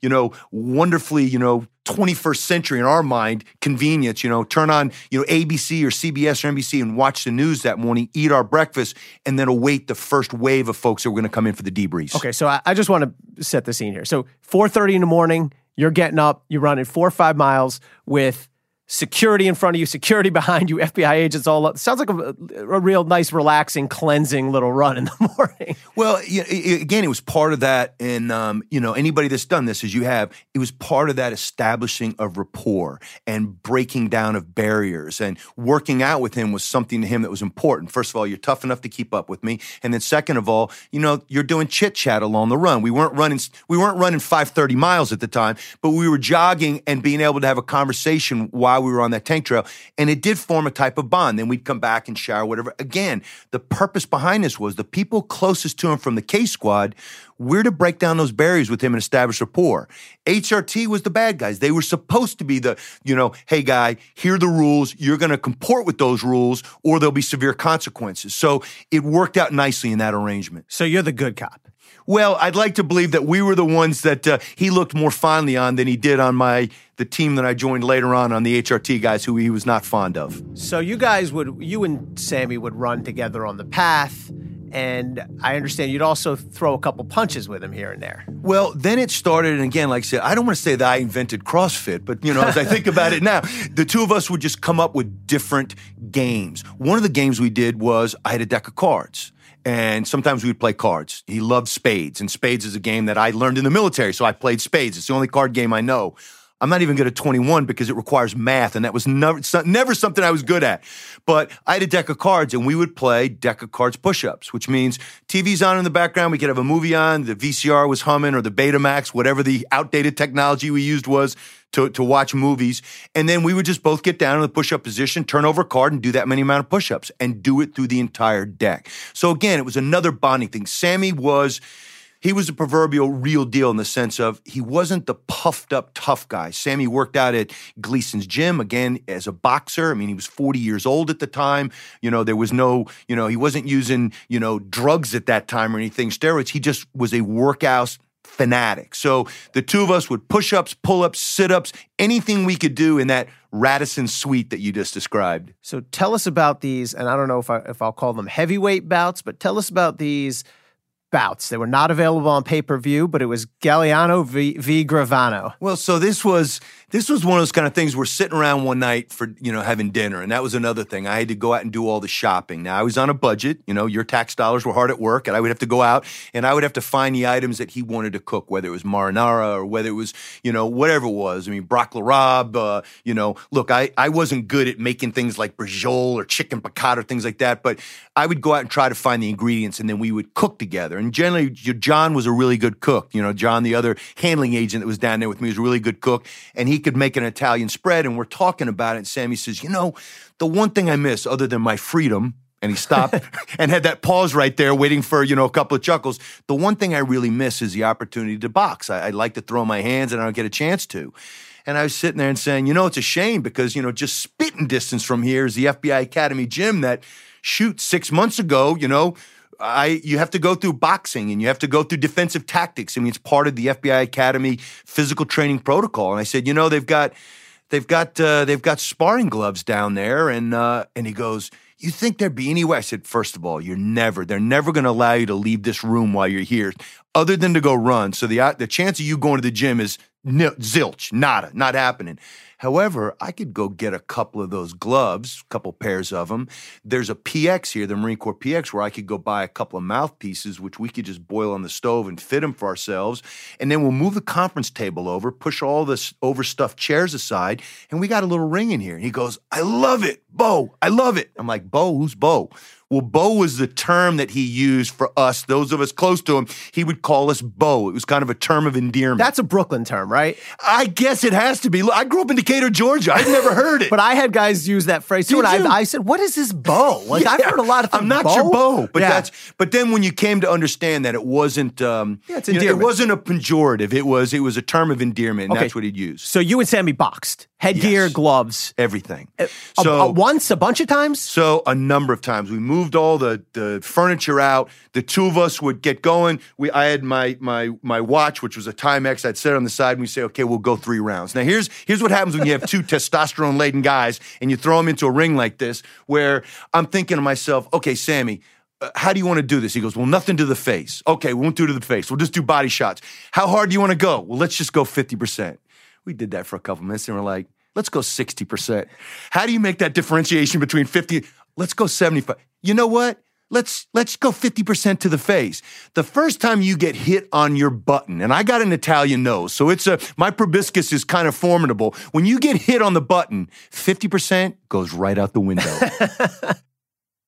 you know, wonderfully, you know, 21st century in our mind, convenience, you know, turn on, you know, ABC or CBS or NBC and watch the news that morning, eat our breakfast, and then await the first wave of folks that were going to come in for the debriefs. Okay, so I just want to set the scene here. So 4:30 in the morning, you're getting up, you're running 4 or 5 miles with security in front of you, security behind you, FBI agents all up. Sounds like a real nice, relaxing, cleansing little run in the morning. Well, you know, again, it was part of that. And, you know, anybody that's done this, as you have, it was part of that establishing of rapport and breaking down of barriers. And working out with him was something to him that was important. First of all, you're tough enough to keep up with me. And then second of all, you know, you're doing chit-chat along the run. We weren't running 530 miles at the time, but we were jogging and being able to have a conversation while we were on that tank trail, and it did form a type of bond. Then we'd come back and shower, whatever. Again, the purpose behind this was the people closest to him from the K squad, we're to break down those barriers with him and establish rapport. HRT was the bad guys. They were supposed to be the, you know, hey guy, here are the rules. You're going to comport with those rules or there'll be severe consequences. So it worked out nicely in that arrangement. So you're the good cop. Well, I'd like to believe that we were the ones that he looked more fondly on than he did on the team that I joined later on the HRT guys who he was not fond of. So you and Sammy would run together on the path, and I understand you'd also throw a couple punches with him here and there. Well, then it started, and again, like I said, I don't want to say that I invented CrossFit, but, you know, as I think about it now, the two of us would just come up with different games. One of the games we did was I had a deck of cards. And sometimes we'd play cards. He loved spades, and spades is a game that I learned in the military, so I played spades. It's the only card game I know. I'm not even good at 21 because it requires math, and that was never something I was good at. But I had a deck of cards, and we would play deck of cards push-ups, which means TV's on in the background, we could have a movie on, the VCR was humming, or the Betamax, whatever the outdated technology we used was to watch movies. And then we would just both get down in the push-up position, turn over a card, and do that many amount of push-ups, and do it through the entire deck. So again, it was another bonding thing. Sammy was... he was a proverbial real deal in the sense of he wasn't the puffed-up tough guy. Sammy worked out at Gleason's gym, again, as a boxer. I mean, he was 40 years old at the time. You know, there was no, you know, he wasn't using, you know, drugs at that time or anything, steroids. He just was a workout fanatic. So the two of us would push-ups, pull-ups, sit-ups, anything we could do in that Radisson suite that you just described. So tell us about these, and I don't know if I'll call them heavyweight bouts, but tell us about these bouts. They were not available on pay-per-view, but it was Gagliano v. Gravano. Well, so this was one of those kind of things we're sitting around one night for, you know, having dinner, and that was another thing. I had to go out and do all the shopping. Now, I was on a budget. You know, your tax dollars were hard at work, and I would have to go out, and I would have to find the items that he wanted to cook, whether it was marinara or whether it was, you know, whatever it was. I mean, broccoli rabe, you know. Look, I wasn't good at making things like brujol or chicken piccata or things like that, but I would go out and try to find the ingredients, and then we would cook together. And generally, John was a really good cook. You know, John, the other handling agent that was down there with me, was a really good cook, and he could make an Italian spread, and we're talking about it, and Sammy says, you know, the one thing I miss other than my freedom, and he stopped and had that pause right there waiting for, you know, a couple of chuckles. The one thing I really miss is the opportunity to box. I like to throw my hands, and I don't get a chance to. And I was sitting there and saying, you know, it's a shame because, you know, just spitting distance from here is the FBI Academy gym that, shoot, 6 months ago, you know, you have to go through boxing and you have to go through defensive tactics. I mean, it's part of the FBI Academy physical training protocol. And I said, you know, they've got sparring gloves down there. And he goes, you think there'd be any way? I said, first of all, they're never going to allow you to leave this room while you're here, other than to go run. So the chance of you going to the gym is zilch, nada, not happening. However, I could go get a couple of those gloves, a couple pairs of them. There's a PX here, the Marine Corps PX, where I could go buy a couple of mouthpieces, which we could just boil on the stove and fit them for ourselves. And then we'll move the conference table over, push all the overstuffed chairs aside, and we got a little ring in here. And he goes, I love it, Bo, I love it. I'm like, Bo, who's Bo? Well, Bo was the term that he used for us. Those of us close to him, he would call us Bo. It was kind of a term of endearment. That's a Brooklyn term, right? I guess it has to be. I grew up in Decatur, Georgia. I've never heard it. But I had guys use that phrase too, I said, what is this Bo? Like, yeah. I've heard a lot of things. I'm not Bo? Your Bo. But, but then when you came to understand that it wasn't, it's endearment. It wasn't a pejorative. It was a term of endearment, and that's what he'd use. So you and Sammy boxed. Headgear, gloves. Everything. A bunch of times? So a number of times. We moved all the furniture out. The two of us would get going. I had my watch, which was a Timex. I'd set it on the side, and we'd say, okay, we'll go 3 rounds. Now, here's what happens when you have two testosterone-laden guys, and you throw them into a ring like this, where I'm thinking to myself, okay, Sammy, how do you want to do this? He goes, well, nothing to the face. Okay, we won't do to the face. We'll just do body shots. How hard do you want to go? Well, let's just go 50%. We did that for a couple minutes, and we're like, let's go 60%. How do you make that differentiation between 50? Let's go 75. You know what? Let's go 50% to the face. The first time you get hit on your button, and I got an Italian nose, so my proboscis is kind of formidable. When you get hit on the button, 50% goes right out the window.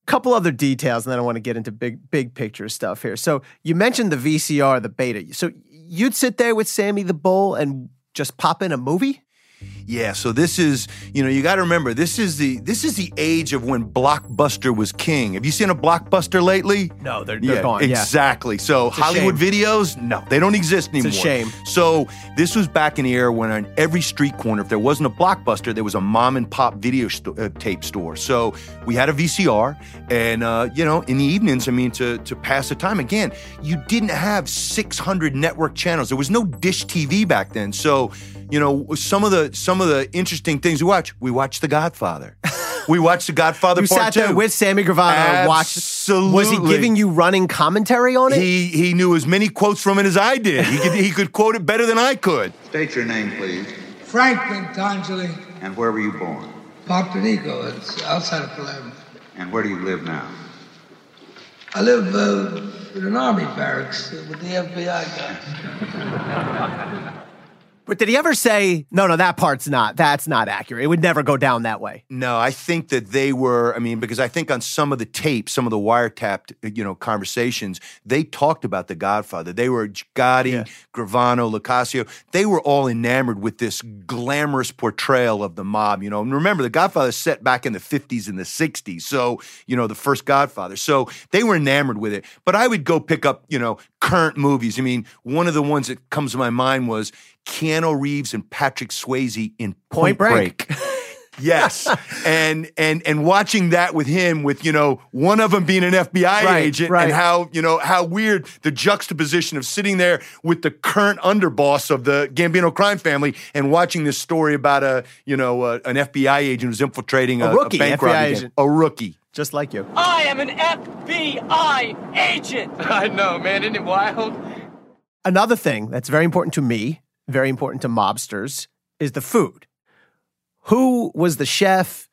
Couple other details, and then I want to get into big picture stuff here. So you mentioned the VCR, the beta. So you'd sit there with Sammy the Bull and just pop in a movie? Yeah, so this is, you got to remember, this is the age of when Blockbuster was king. Have you seen a Blockbuster lately? No, they're gone. Exactly. So Hollywood videos, no, they don't exist anymore. It's a shame. So this was back in the era when on every street corner, if there wasn't a Blockbuster, there was a mom and pop video tape store. So we had a VCR, and in the evenings, to pass the time. Again, you didn't have 600 network channels. There was no Dish TV back then. So some of the interesting things we watched The Godfather. We watched The Godfather Part 2. You sat there with Sammy Gravano and watched. Absolutely. Was he giving you running commentary on it? He knew as many quotes from it as I did. He could quote it better than I could. State your name, please. Frank Locascio. And where were you born? Quantico. It's outside of Palermo. And where do you live now? I live in an army barracks with the FBI guys. But did he ever say, no, that's not accurate. It would never go down that way. No, I think that they were, because I think on some of the tapes, some of the wiretapped, conversations, they talked about The Godfather. They were Gotti, Gravano, Locascio. They were all enamored with this glamorous portrayal of the mob, And remember, The Godfather is set back in the 50s and the 60s. So, the first Godfather. So they were enamored with it. But I would go pick up, current movies. One of the ones that comes to my mind was Keanu Reeves and Patrick Swayze in Point Break. Yes. And watching that with him, with, one of them being an FBI agent, and how weird the juxtaposition of sitting there with the current underboss of the Gambino crime family and watching this story about an FBI agent who's infiltrating a rookie, a bank FBI robbery agent. A rookie. Just like you. I am an FBI agent. I know, man. Isn't it wild? Another thing that's very important to me, very important to mobsters, is the food. Who was the chef?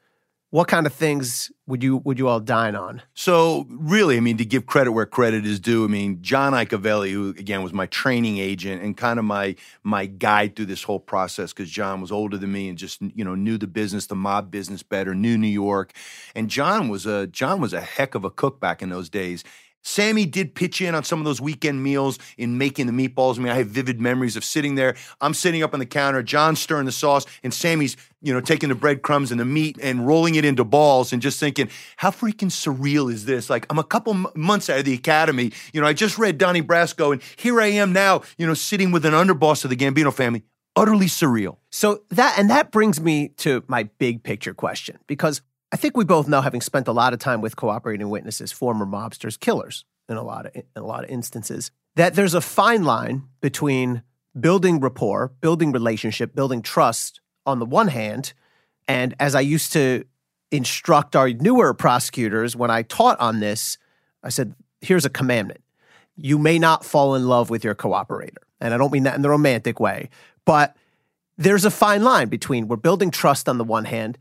What kind of things would you all dine on? So really, to give credit where credit is due, John Accavelli, who again was my training agent and kind of my guide through this whole process, because John was older than me and just knew the business, the mob business better, knew New York, and John was a heck of a cook back in those days. Sammy did pitch in on some of those weekend meals in making the meatballs. I have vivid memories of sitting there. I'm sitting up on the counter, John's stirring the sauce, and Sammy's, taking the breadcrumbs and the meat and rolling it into balls and just thinking, how freaking surreal is this? Like, I'm a couple months out of the academy. I just read Donnie Brasco, and here I am now, sitting with an underboss of the Gambino family. Utterly surreal. So that brings me to my big picture question, because I think we both know, having spent a lot of time with cooperating witnesses, former mobsters, killers in a lot of instances, that there's a fine line between building rapport, building relationship, building trust on the one hand, and as I used to instruct our newer prosecutors when I taught on this, I said, here's a commandment. You may not fall in love with your cooperator. And I don't mean that in the romantic way, but there's a fine line between we're building trust on the one hand,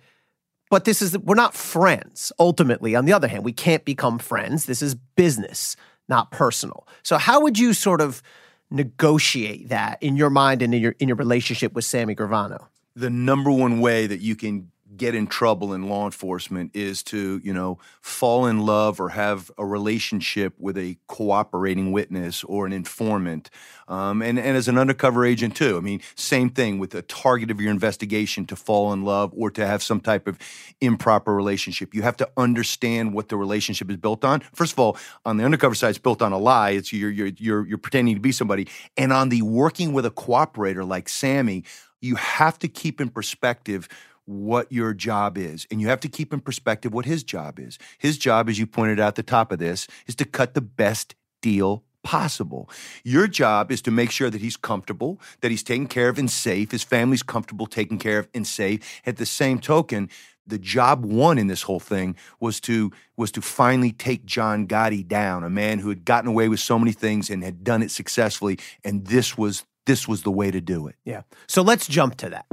but we're not friends. Ultimately, on the other hand, we can't become friends. This is business, not personal. So how would you sort of negotiate that in your mind and in your relationship with Sammy Gravano? The number one way that you can get in trouble in law enforcement is to, fall in love or have a relationship with a cooperating witness or an informant. And as an undercover agent too, same thing with the target of your investigation, to fall in love or to have some type of improper relationship. You have to understand what the relationship is built on. First of all, on the undercover side, it's built on a lie. It's you're pretending to be somebody. And on the working with a cooperator like Sammy, you have to keep in perspective what your job is. And you have to keep in perspective what his job is. His job, as you pointed out at the top of this, is to cut the best deal possible. Your job is to make sure that he's comfortable, that he's taken care of and safe, his family's comfortable, taken care of and safe. At the same token, the job one in this whole thing was to finally take John Gotti down, a man who had gotten away with so many things and had done it successfully. And this was the way to do it. Yeah. So let's jump to that.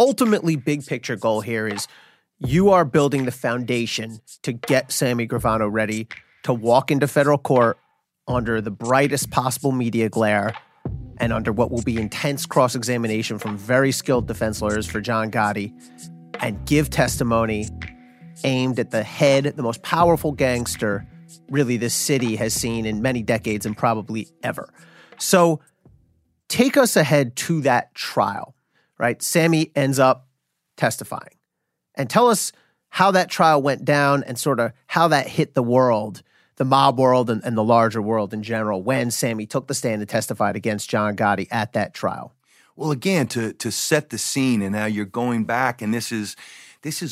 Ultimately, big picture goal here is you are building the foundation to get Sammy Gravano ready to walk into federal court under the brightest possible media glare and under what will be intense cross-examination from very skilled defense lawyers for John Gotti, and give testimony aimed at the head, the most powerful gangster really this city has seen in many decades and probably ever. So take us ahead to that trial. Right, Sammy ends up testifying. And tell us how that trial went down and sort of how that hit the world, the mob world and the larger world in general, when Sammy took the stand and testified against John Gotti at that trial. Well, again, to set the scene, and now you're going back, and this is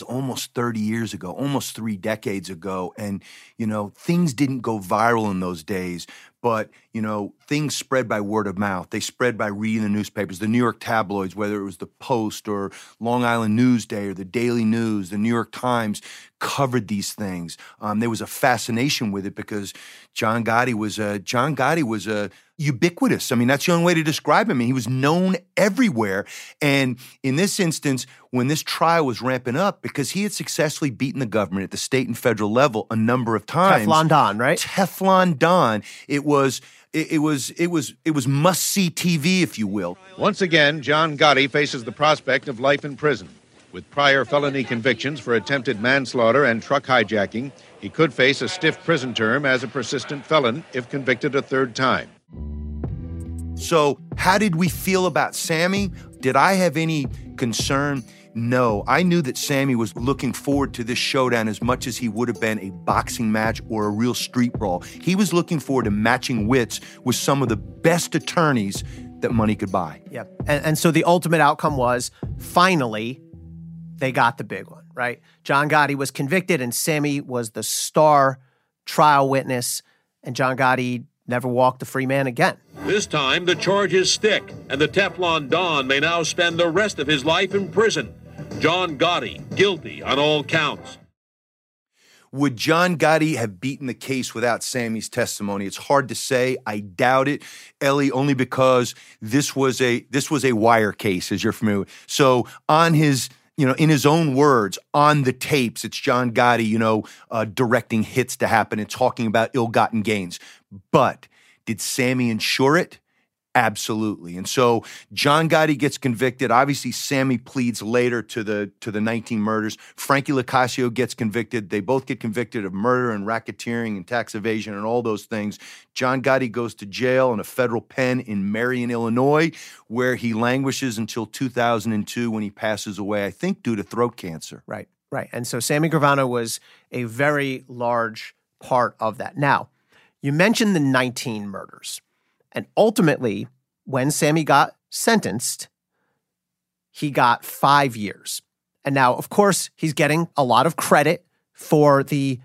almost 30 years ago, almost 3 decades ago. And, things didn't go viral in those days, but, things spread by word of mouth. They spread by reading the newspapers, the New York tabloids, whether it was the Post or Long Island Newsday or the Daily News, the New York Times covered these things. There was a fascination with it because John Gotti was ubiquitous. That's the only way to describe him. He was known everywhere. And in this instance, when this trial was ramping up, because he had successfully beaten the government at the state and federal level a number of times. Teflon Don, right? Teflon Don. It was must-see TV, if you will. Once again, John Gotti faces the prospect of life in prison. With prior felony convictions for attempted manslaughter and truck hijacking, he could face a stiff prison term as a persistent felon if convicted a third time. So how did we feel about Sammy? Did I have any concern? No, I knew that Sammy was looking forward to this showdown as much as he would have been a boxing match or a real street brawl. He was looking forward to matching wits with some of the best attorneys that money could buy. Yep. And so the ultimate outcome was, finally, they got the big one, right? John Gotti was convicted and Sammy was the star trial witness, and John Gotti never walked a free man again. This time, the charges stick, and the Teflon Don may now spend the rest of his life in prison. John Gotti, guilty on all counts. Would John Gotti have beaten the case without Sammy's testimony? It's hard to say. I doubt it, Ellie, only because this was a wire case, as you're familiar with. So on his... in his own words, on the tapes, it's John Gotti, directing hits to happen and talking about ill-gotten gains. But did Sammy ensure it? Absolutely. And so John Gotti gets convicted. Obviously, Sammy pleads later to the 19 murders. Frankie Locascio gets convicted. They both get convicted of murder and racketeering and tax evasion and all those things. John Gotti goes to jail in a federal pen in Marion, Illinois, where he languishes until 2002 when he passes away, I think due to throat cancer. Right. And so Sammy Gravano was a very large part of that. Now, you mentioned the 19 murders. And ultimately, when Sammy got sentenced, he got 5 years. And now, of course, he's getting a lot of credit for the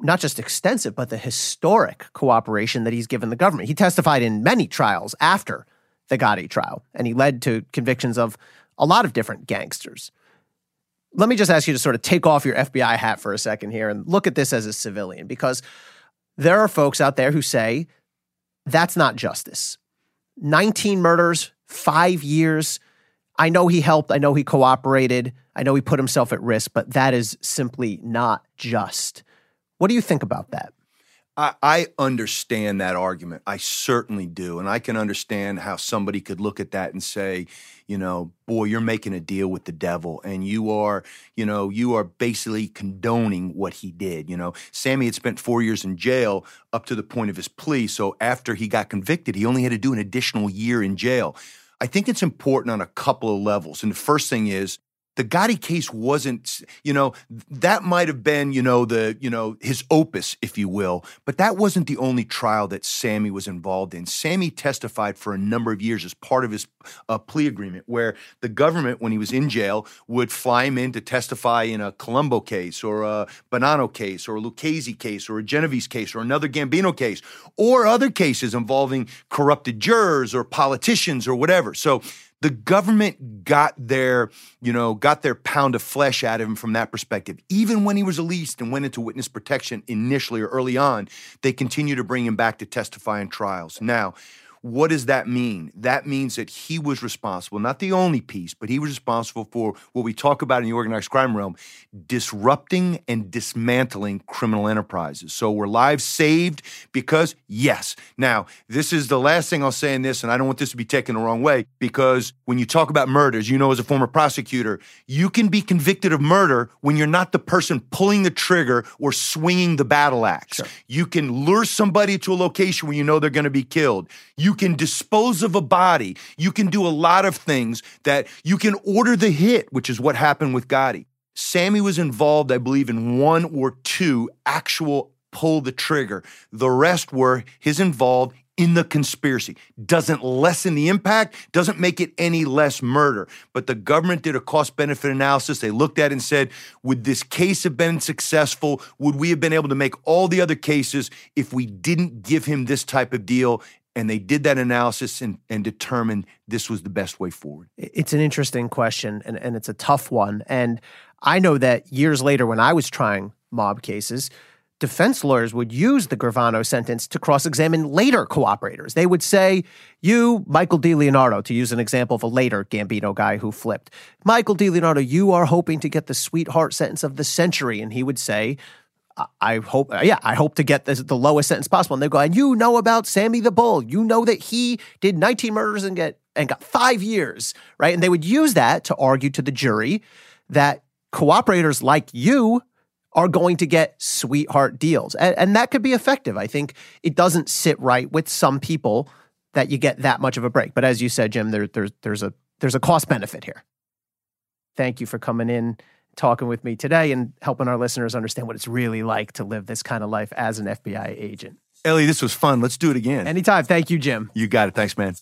not just extensive, but the historic cooperation that he's given the government. He testified in many trials after the Gotti trial, and he led to convictions of a lot of different gangsters. Let me just ask you to sort of take off your FBI hat for a second here and look at this as a civilian, because there are folks out there who say, that's not justice. 19 murders, 5 years. I know he helped. I know he cooperated. I know he put himself at risk, but that is simply not just. What do you think about that? I understand that argument. I certainly do. And I can understand how somebody could look at that and say, you know, boy, you're making a deal with the devil and you are basically condoning what he did. You know, Sammy had spent 4 years in jail up to the point of his plea. So after he got convicted, he only had to do an additional year in jail. I think it's important on a couple of levels. And the first thing is, the Gotti case wasn't, you know, that might have been, his opus, if you will, but that wasn't the only trial that Sammy was involved in. Sammy testified for a number of years as part of his plea agreement, where the government, when he was in jail, would fly him in to testify in a Colombo case or a Bonanno case or a Lucchese case or a Genovese case or another Gambino case or other cases involving corrupted jurors or politicians or whatever. So the government got their pound of flesh out of him from that perspective. Even when he was released and went into witness protection initially or early on, they continue to bring him back to testify in trials. Now, what does that mean? That means that he was responsible, not the only piece, but he was responsible for what we talk about in the organized crime realm, disrupting and dismantling criminal enterprises. So were lives saved? Because yes. Now, this is the last thing I'll say in this, and I don't want this to be taken the wrong way, because when you talk about murders, you know, as a former prosecutor, you can be convicted of murder when you're not the person pulling the trigger or swinging the battle axe. Sure. You can lure somebody to a location where you know they're going to be killed. You can dispose of a body. You can do a lot of things that you can order the hit, which is what happened with Gotti. Sammy was involved, I believe, in one or two actual pull the trigger. The rest were his involved in the conspiracy. Doesn't lessen the impact, doesn't make it any less murder. But the government did a cost-benefit analysis. They looked at it and said, would this case have been successful? Would we have been able to make all the other cases if we didn't give him this type of deal? And they did that analysis and determined this was the best way forward. It's an interesting question, and it's a tough one. And I know that years later when I was trying mob cases, defense lawyers would use the Gravano sentence to cross-examine later cooperators. They would say, you, Michael Di Leonardo, to use an example of a later Gambino guy who flipped. Michael Di Leonardo, you are hoping to get the sweetheart sentence of the century. And he would say, I hope to get the lowest sentence possible. And they go, and you know about Sammy the Bull. You know that he did 19 murders and got 5 years, right? And they would use that to argue to the jury that cooperators like you are going to get sweetheart deals. And that could be effective. I think it doesn't sit right with some people that you get that much of a break. But as you said, Jim, there's a cost benefit here. Thank you for coming in, talking with me today and helping our listeners understand what it's really like to live this kind of life as an FBI agent. Ellie, this was fun. Let's do it again. Anytime. Thank you, Jim. You got it. Thanks, man.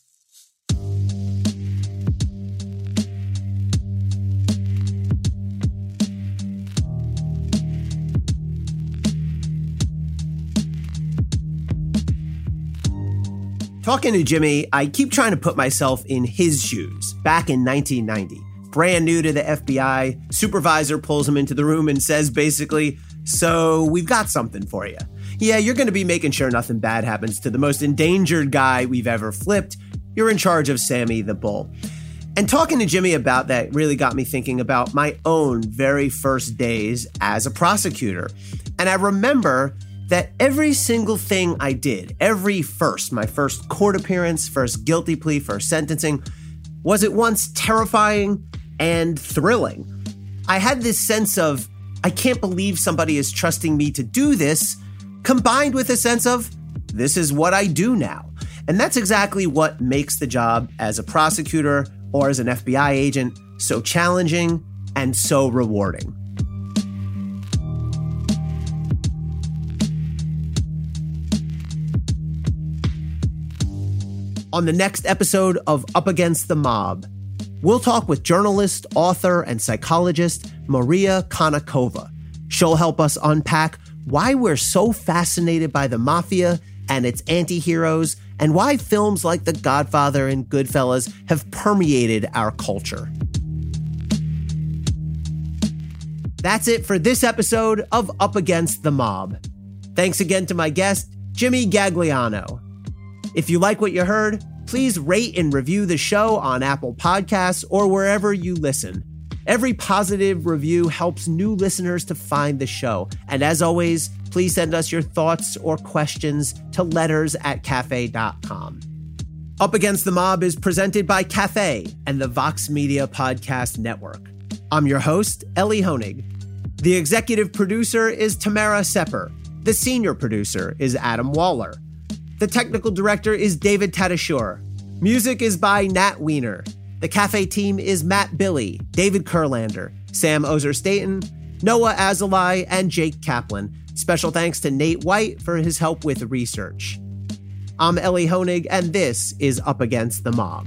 Talking to Jimmy, I keep trying to put myself in his shoes back in 1990. Brand new to the FBI, supervisor pulls him into the room and says basically, so we've got something for you. Yeah, you're going to be making sure nothing bad happens to the most endangered guy we've ever flipped. You're in charge of Sammy the Bull. And talking to Jimmy about that really got me thinking about my own very first days as a prosecutor. And I remember that every single thing I did, every first, my first court appearance, first guilty plea, first sentencing, was at once terrifying and thrilling. I had this sense of, I can't believe somebody is trusting me to do this, combined with a sense of, this is what I do now. And that's exactly what makes the job as a prosecutor or as an FBI agent so challenging and so rewarding. On the next episode of Up Against the Mob, we'll talk with journalist, author, and psychologist Maria Konnikova. She'll help us unpack why we're so fascinated by the mafia and its anti-heroes, and why films like The Godfather and Goodfellas have permeated our culture. That's it for this episode of Up Against the Mob. Thanks again to my guest, Jimmy Gagliano. If you like what you heard, Please rate and review the show on Apple Podcasts or wherever you listen. Every positive review helps new listeners to find the show. And as always, please send us your thoughts or questions to letters@cafe.com. Up Against the Mob is presented by Cafe and the Vox Media Podcast Network. I'm your host, Ellie Honig. The executive producer is Tamara Sepper. The senior producer is Adam Waller. The technical director is David Tatashore. Music is by Nat Wiener. The Cafe team is Matt Billy, David Kurlander, Sam Ozer-Staten, Noah Azalai, and Jake Kaplan. Special thanks to Nate White for his help with research. I'm Ellie Honig, and this is Up Against the Mob.